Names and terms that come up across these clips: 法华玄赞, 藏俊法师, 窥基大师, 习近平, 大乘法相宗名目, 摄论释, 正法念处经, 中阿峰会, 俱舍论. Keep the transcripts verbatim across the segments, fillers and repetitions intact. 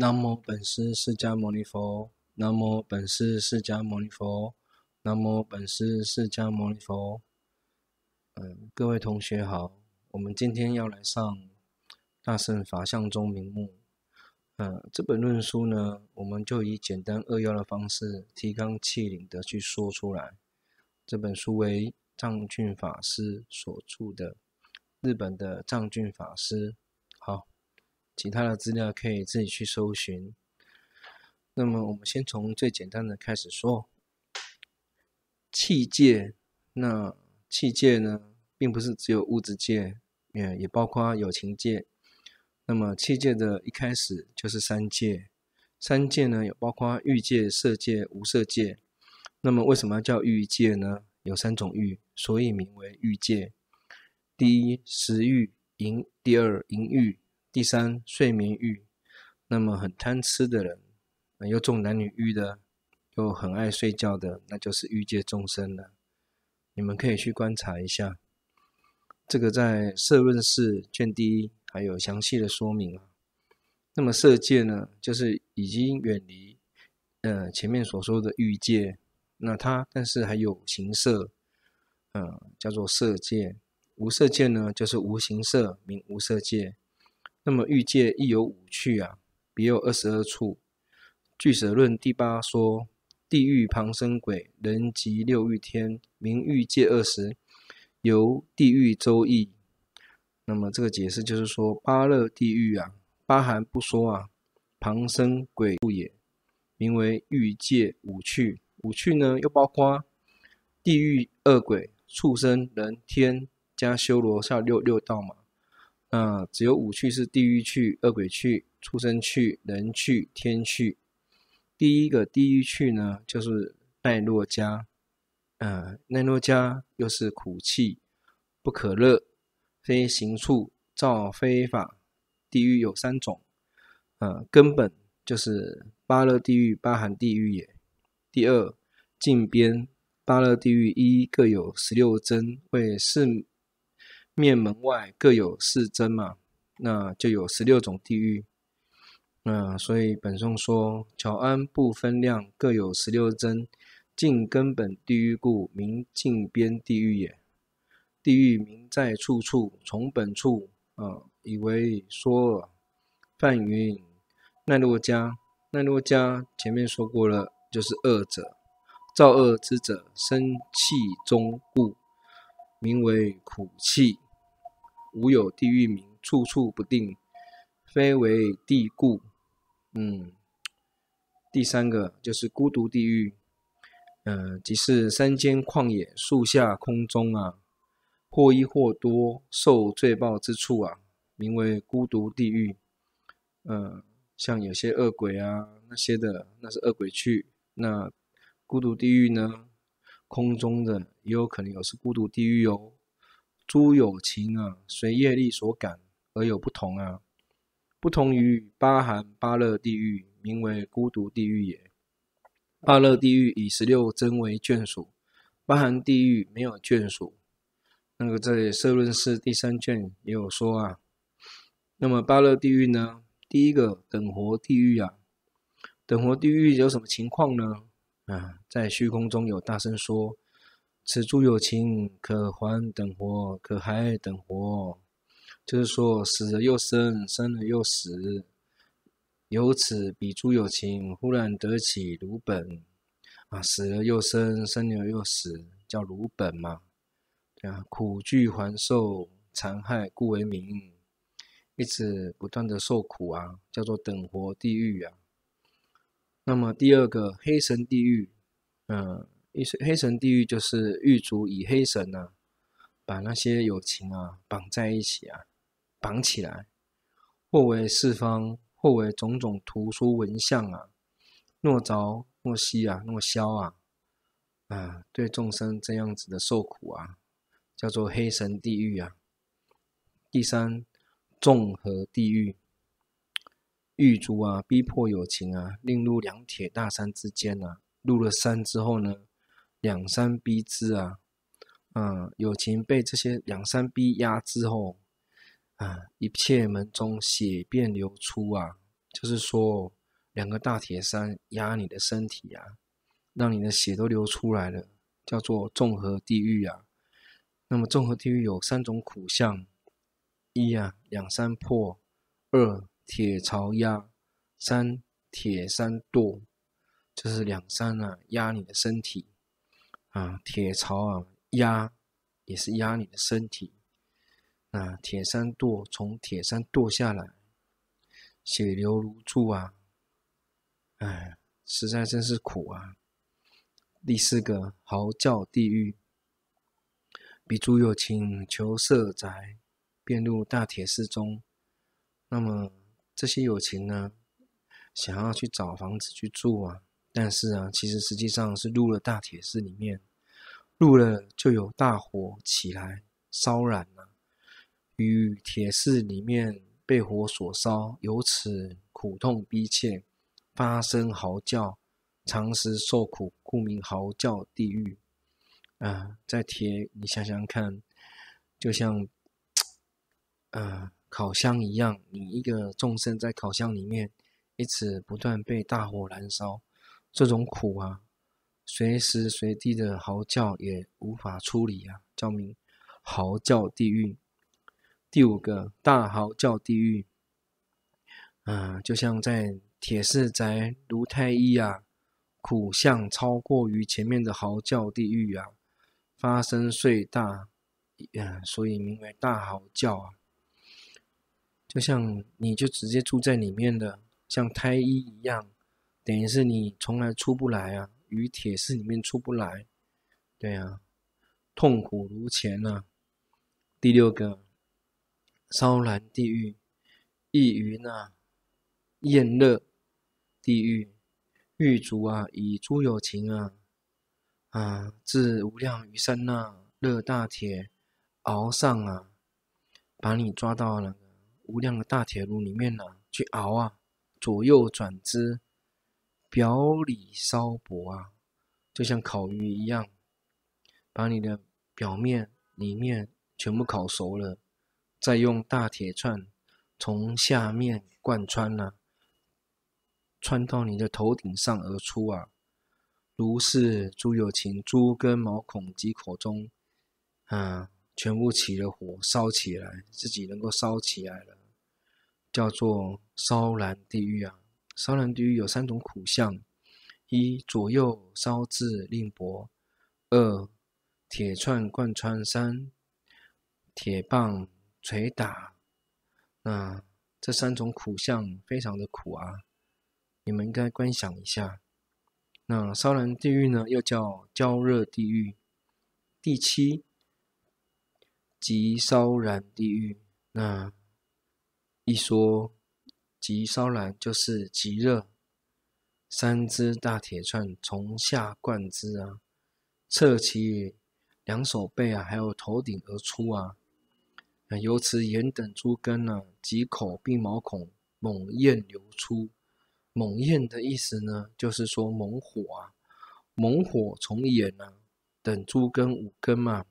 南无本师释迦牟尼佛，南无本师释迦牟尼佛，南无本师释迦牟尼佛。嗯，各位同学好，我们今天要来上《大乘法相宗名目》。嗯，这本论书呢，我们就以简单扼要的方式，提纲挈领的去说出来。这本书为藏俊法师所著的，日本的藏俊法师。好。其他的资料可以自己去搜寻。那么我们先从最简单的开始说。器界，那器界呢，并不是只有物质界，也也包括有情界。那么器界的一开始就是三界，三界呢有包括欲界、色界、无色界。那么为什么要叫欲界呢？有三种欲，所以名为欲界。第一，食欲；淫；第二，淫欲。第三，睡眠欲。那么很贪吃的人，有重男女欲的，又很爱睡觉的，那就是欲界众生了。你们可以去观察一下，这个在《摄论释》卷第一还有详细的说明啊。那么色界呢，就是已经远离，呃，前面所说的欲界，那它但是还有形色，嗯、呃，叫做色界。无色界呢，就是无形色，名无色界。那么欲界亦有五趣啊，别有二十二处。俱舍论第八说，地狱、旁生鬼、人及六欲天，名欲界二十，由地狱周易。那么这个解释就是说，八热地狱啊，八寒不说啊，旁生鬼故也，名为欲界五趣。五趣呢，又包括地狱、恶鬼、畜生、人、天加修罗下六六道嘛。啊，只有五趣是地狱趣、恶鬼趣、畜生趣、人趣、天趣。第一个地狱趣呢，就是奈落家。呃，奈落家又是苦气，不可乐，非行处，造非法。地狱有三种，呃，根本就是八热地狱、八寒地狱也。第二，近边八热地狱一各有十六针，为四面门外各有四针嘛，那就有十六种地狱。那所以本颂说，巧谙不分量，各有十六针，尽根本地狱故，名尽边地狱也。地狱名在处处，从本处啊、呃，以为说耳。梵云奈落家，奈落家前面说过了，就是恶者，造恶之者，生气中故，名为苦气。无有地狱名，处处不定，非为地故。嗯，第三个就是孤独地狱，呃，即是山间旷野、树下、空中啊，或一或多受罪报之处啊，名为孤独地狱。呃，像有些恶鬼啊那些的，那是恶鬼去。那孤独地狱呢？空中的也有可能有是孤独地狱哦。诸有情啊，随业力所感而有不同啊，不同于八寒八热地狱，名为孤独地狱也。八热地狱以十六针为眷属，八寒地狱没有眷属。那个在摄论释第三卷也有说啊。那么八热地狱呢，第一个等活地狱啊，等活地狱有什么情况呢？啊，在虚空中有大声说，此诸有情可还等活，可还等活，就是说死了又生，生了又死。由此彼诸有情忽然得起如本啊，死了又生，生了又死，叫如本嘛。对啊，苦具还受残害，故为名，一直不断的受苦啊，叫做等活地狱啊。那么第二个黑神地狱，嗯、呃，黑神地狱就是狱卒以黑绳啊，把那些有情啊绑在一起啊，绑起来，或为四方，或为种种图书文像啊，若着若息啊，若消啊，啊、呃，对众生这样子的受苦啊，叫做黑神地狱啊。第三，众合地狱。狱卒啊，逼迫有情啊，令入两铁大山之间啊。入了山之后呢，两山逼之啊，嗯，有情被这些两山逼压之后啊，一切门中血便流出啊，就是说两个大铁山压你的身体啊，让你的血都流出来了，叫做综合地狱啊。那么综合地狱有三种苦相：一啊两山破，二铁槽压，三铁山堕。就是两山啊压你的身体啊，铁槽啊压也是压你的身体，那铁山堕从铁山堕下来，血流如注啊，哎，实在真是苦啊。第四个嚎叫地狱，彼诸有情求色宅，便入大铁室中。那么这些有情呢，想要去找房子去住啊，但是啊，其实实际上是入了大铁室里面，入了就有大火起来烧燃了、啊，与铁室里面被火所烧，由此苦痛逼切，发声嚎叫，长时受苦，故名嚎叫地狱。啊，在铁，你想想看，就像，呃，烤箱一样，你一个众生在烤箱里面，一直不断被大火燃烧，这种苦啊，随时随地的嚎叫也无法处理啊，叫名嚎叫地狱。第五个大嚎叫地狱，啊、呃，就像在铁室宅如太一啊，苦相超过于前面的嚎叫地狱啊，发声最大、呃、所以名为大嚎叫啊。就像你就直接住在里面的，像胎一一样，等于是你从来出不来啊，于铁室里面出不来，对啊，痛苦如前啊。第六个烧燃地狱，亦云啊焰热地狱，狱卒啊，以诸有情啊，啊，至无量余生啊，热大铁熬上啊，把你抓到那个无量的大铁炉里面啊，去熬啊，左右转之，表里烧薄啊，就像烤鱼一样，把你的表面、里面全部烤熟了，再用大铁串从下面贯穿啊，穿到你的头顶上而出啊，如是诸有情诸根毛孔及口中啊，全部起了火，烧起来，自己能够烧起来了，叫做烧燃地狱啊。烧燃地狱有三种苦相：一左右烧至令帛，二铁串贯穿，三铁棒捶打。那这三种苦相非常的苦啊，你们应该观想一下。那烧燃地狱呢，又叫焦热地狱。第七即烧燃地狱，那一说即烧燃就是极热，三只大铁串从下贯之啊，侧其两手背啊，还有头顶而出啊，由此眼等诸根啊及口并毛孔猛焰流出。猛焰的意思呢，就是说猛火啊，猛火从眼啊等诸根五根嘛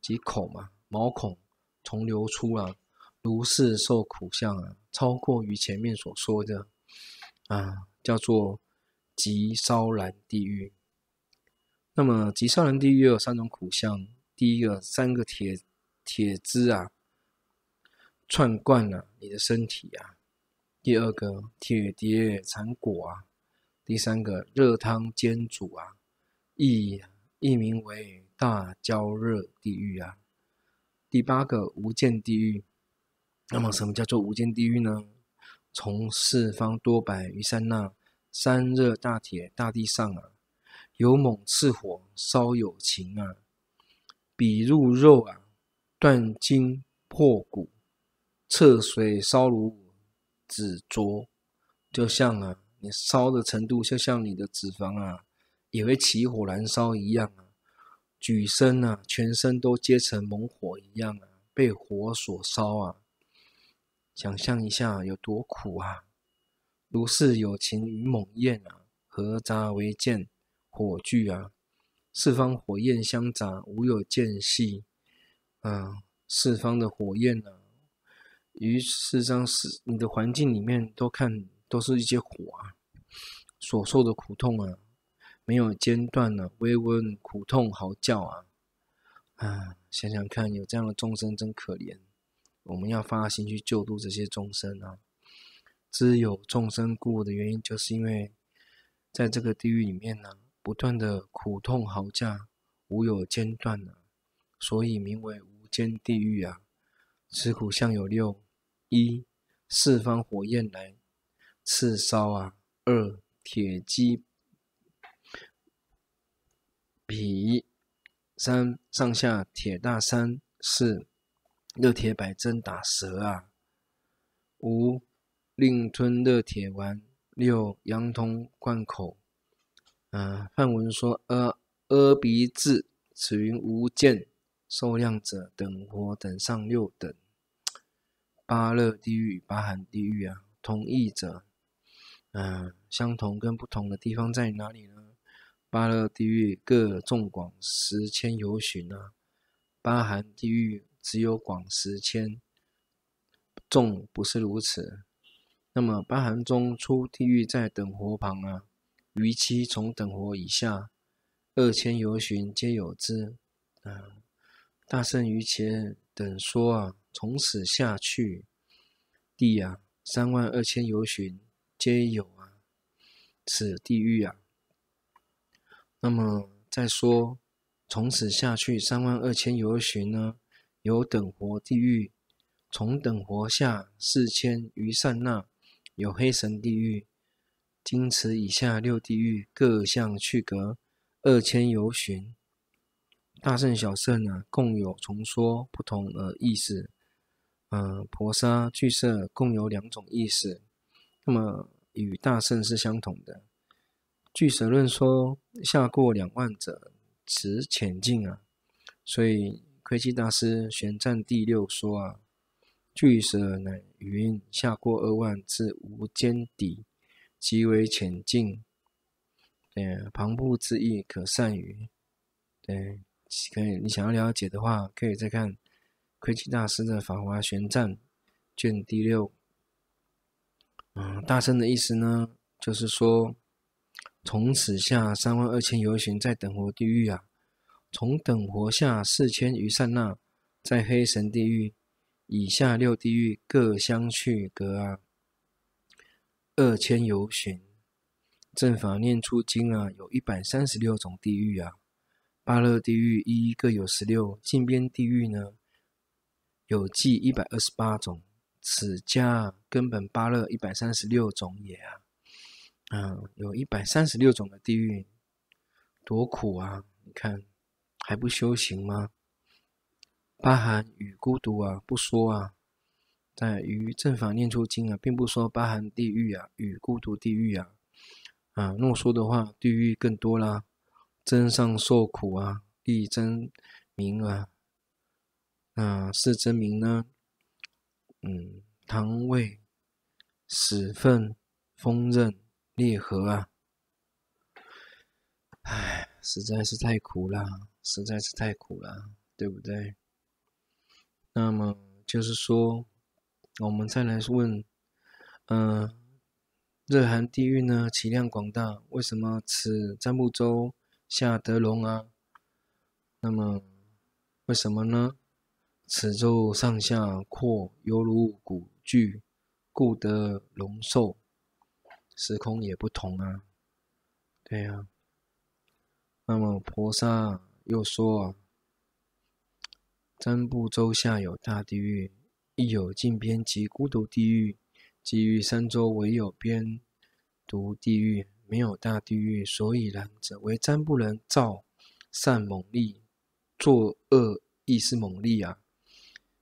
及口嘛毛孔从流出啊，如是受苦相啊，超过于前面所说的啊，叫做极烧燃地狱。那么极烧燃地狱有三种苦相，第一个三个铁铁枝啊串贯啊你的身体啊，第二个铁碟缠裹啊，第三个热汤煎煮啊，亦亦名为大焦热地狱啊。第八个无间地狱，那么什么叫做无间地狱呢？从四方多百余山那三热大铁大地上啊，有猛炽火烧有情啊，彼入肉啊，断筋破骨，彻水烧如指灼，就像啊，你烧的程度就像你的脂肪啊，也会起火燃烧一样啊，举身啊，全身都皆成猛火一样啊，被火所烧啊，想象一下有多苦啊！如是有情与猛焰啊，合杂为剑火炬啊，四方火焰相杂，无有间隙啊，四方的火焰啊。于是，让你的环境里面都看都是一些苦啊，所受的苦痛啊，没有间断啊，微温苦痛嚎叫啊，啊，想想看，有这样的众生真可怜，我们要发心去救度这些众生啊。知有众生故的原因，就是因为在这个地狱里面呢、啊，不断的苦痛嚎叫，无有间断啊，所以名为无间地狱啊。此苦相有六：一、四方火焰来刺烧啊；二、铁鸡皮；三、上下铁大山；四、热铁百针打蛇啊；五、令吞热铁丸；六、羊铜灌口。啊，梵文说：阿阿鼻智，此云无间受量者，等活等上六等。八热地狱、八寒地狱啊，同义者，嗯、呃，相同跟不同的地方在哪里呢？八热地狱各纵广十千由旬啊，八寒地狱只有广十千，纵不是如此。那么八寒中出地狱在等活旁啊，逾期从等活以下，二千由旬皆有之啊、呃。大圣于前等说啊。从此下去地啊，三万二千由旬皆有啊，此地狱啊。那么再说，从此下去三万二千由旬呢，有等活地狱；从等活下四千余善那，有黑神地狱。经此以下六地狱各项去隔二千由旬。大圣小圣啊，共有重说不同的意思。呃，婆沙俱舍共有两种意思，那么与大圣是相同的。俱舍论说下过两万者，持浅近啊，所以窥基大师玄赞第六说啊，俱舍乃云下过二万至无间底，即为浅近。对，旁部之意可善于。对，可以，你想要了解的话，可以再看窥基大师的《法华玄赞》卷第六。嗯，大圣的意思呢，就是说，从此下三万二千由旬在等活地狱啊，从等活下四千余善那在黑神地狱，以下六地狱各相去隔啊，二千由旬。正法念出经啊，有一百三十六种地狱啊，八热地狱一一各有十六，近边地狱呢？有计一百二十八种，此家根本八热一百三十六种也啊，嗯，有一百三十六种的地狱，多苦啊！你看还不修行吗？八寒与孤独啊，不说啊，在于正法念处经啊，并不说八寒地狱啊与孤独地狱啊，啊，若说的话，地狱更多啦，真上受苦啊，立真明啊。那是真名呢？嗯，唐魏、史分、锋刃、裂合啊！唉，实在是太苦了，实在是太苦了，对不对？那么就是说，我们再来问，嗯、呃，热寒地狱呢，其量广大，为什么此占部洲下德隆啊？那么为什么呢？此洲上下阔，犹如古巨，故得龙寿。时空也不同啊，对啊。那么婆沙又说啊，占部洲下有大地狱，亦有近边及孤独地狱，即于三洲唯有边独地狱，没有大地狱。所以然者，为占部人造善猛力，作恶亦是猛力啊。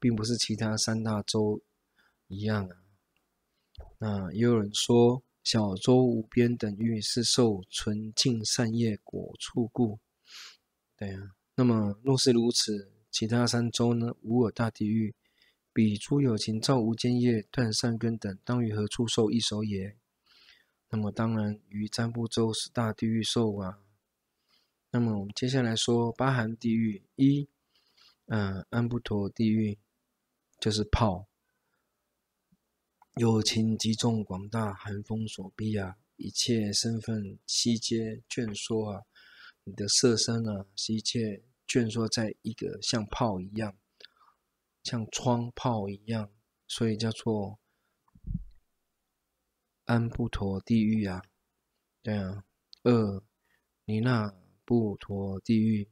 并不是其他三大洲一样啊。那也有人说，小洲无边等域是受纯净善业果处故。对啊，那么若是如此，其他三洲呢？无我大地狱，彼诸有情造无间业，断善根等，当于何处受一首也？那么当然于占部洲是大地狱受啊。那么我们接下来说八寒地狱一，嗯、呃，安布陀地狱。就是泡又亲极重广大寒风所逼啊，一切身份悉皆蜷缩啊，你的色身啊，悉皆蜷缩在一个像泡一样，像窗泡一样，所以叫做安不陀地狱啊，对啊，二尼那不陀地狱，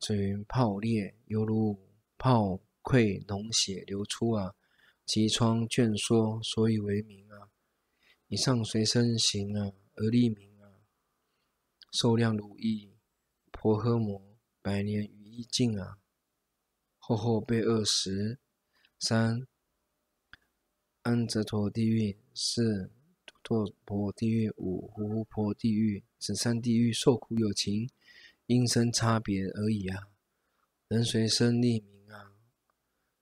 至于泡裂，犹如泡溃脓血流出啊，其窗卷缩，所以为名啊。以上随身行啊，而立名啊，受量如意，婆诃摩，百年于一境啊，后后被二十。三安则陀地狱，四堕婆地狱，五胡婆地狱，此三地狱受苦有情，因身差别而已啊。人随身立名啊，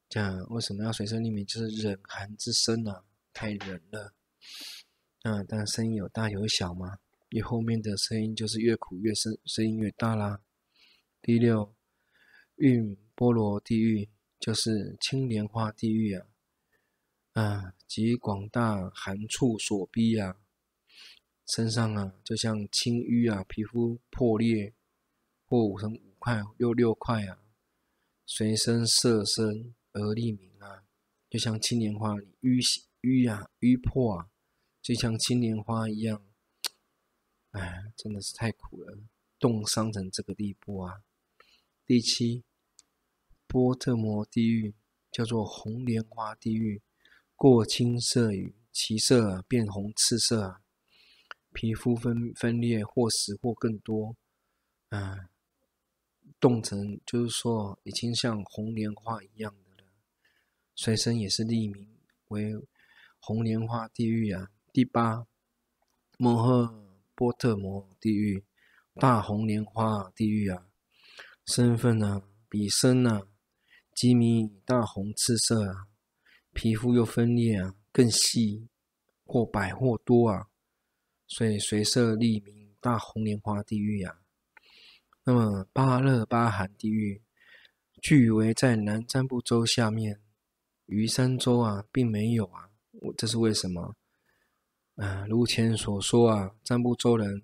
讲为什么要随身立名，就是忍寒之身啊，太忍了。那当然声音有大有小嘛，越后面的声音就是越苦越深，声音越大啦。第六运波罗地狱，就是青莲花地狱啊。啊，及广大寒处所逼啊，身上啊就像青淤啊，皮肤破裂，或五成五块又六块啊，随身色身而立名啊，就像青莲花淤淤啊淤破啊，就像青莲花一样，哎，真的是太苦了，冻伤成这个地步啊。第七波特摩地狱，叫做红莲花地狱。过青色与其色、啊、变红赤色、啊、皮肤 分, 分裂或十或更多、啊、冻成就是说已经像红莲花一样的了，随身也是立名为红莲花地狱啊。第八摩诃波特摩地狱，大红莲花地狱啊，身份啊比身啊基米大红赤色啊，皮肤又分裂啊，更细或百或多啊，所以随色立名大红莲花地狱啊。那么巴勒巴罕地狱，据为在南瞻部洲下面，于三洲啊并没有啊，这是为什么啊？如前所说啊，瞻部洲人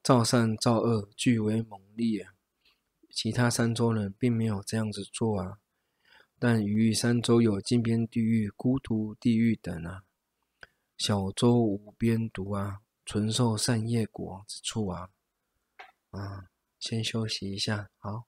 造善造恶，据为猛力啊，其他三洲人并没有这样子做啊。但于三洲有近边地狱、孤独地狱等啊，小洲无边毒啊，纯受善业果之处啊。啊，先休息一下，好。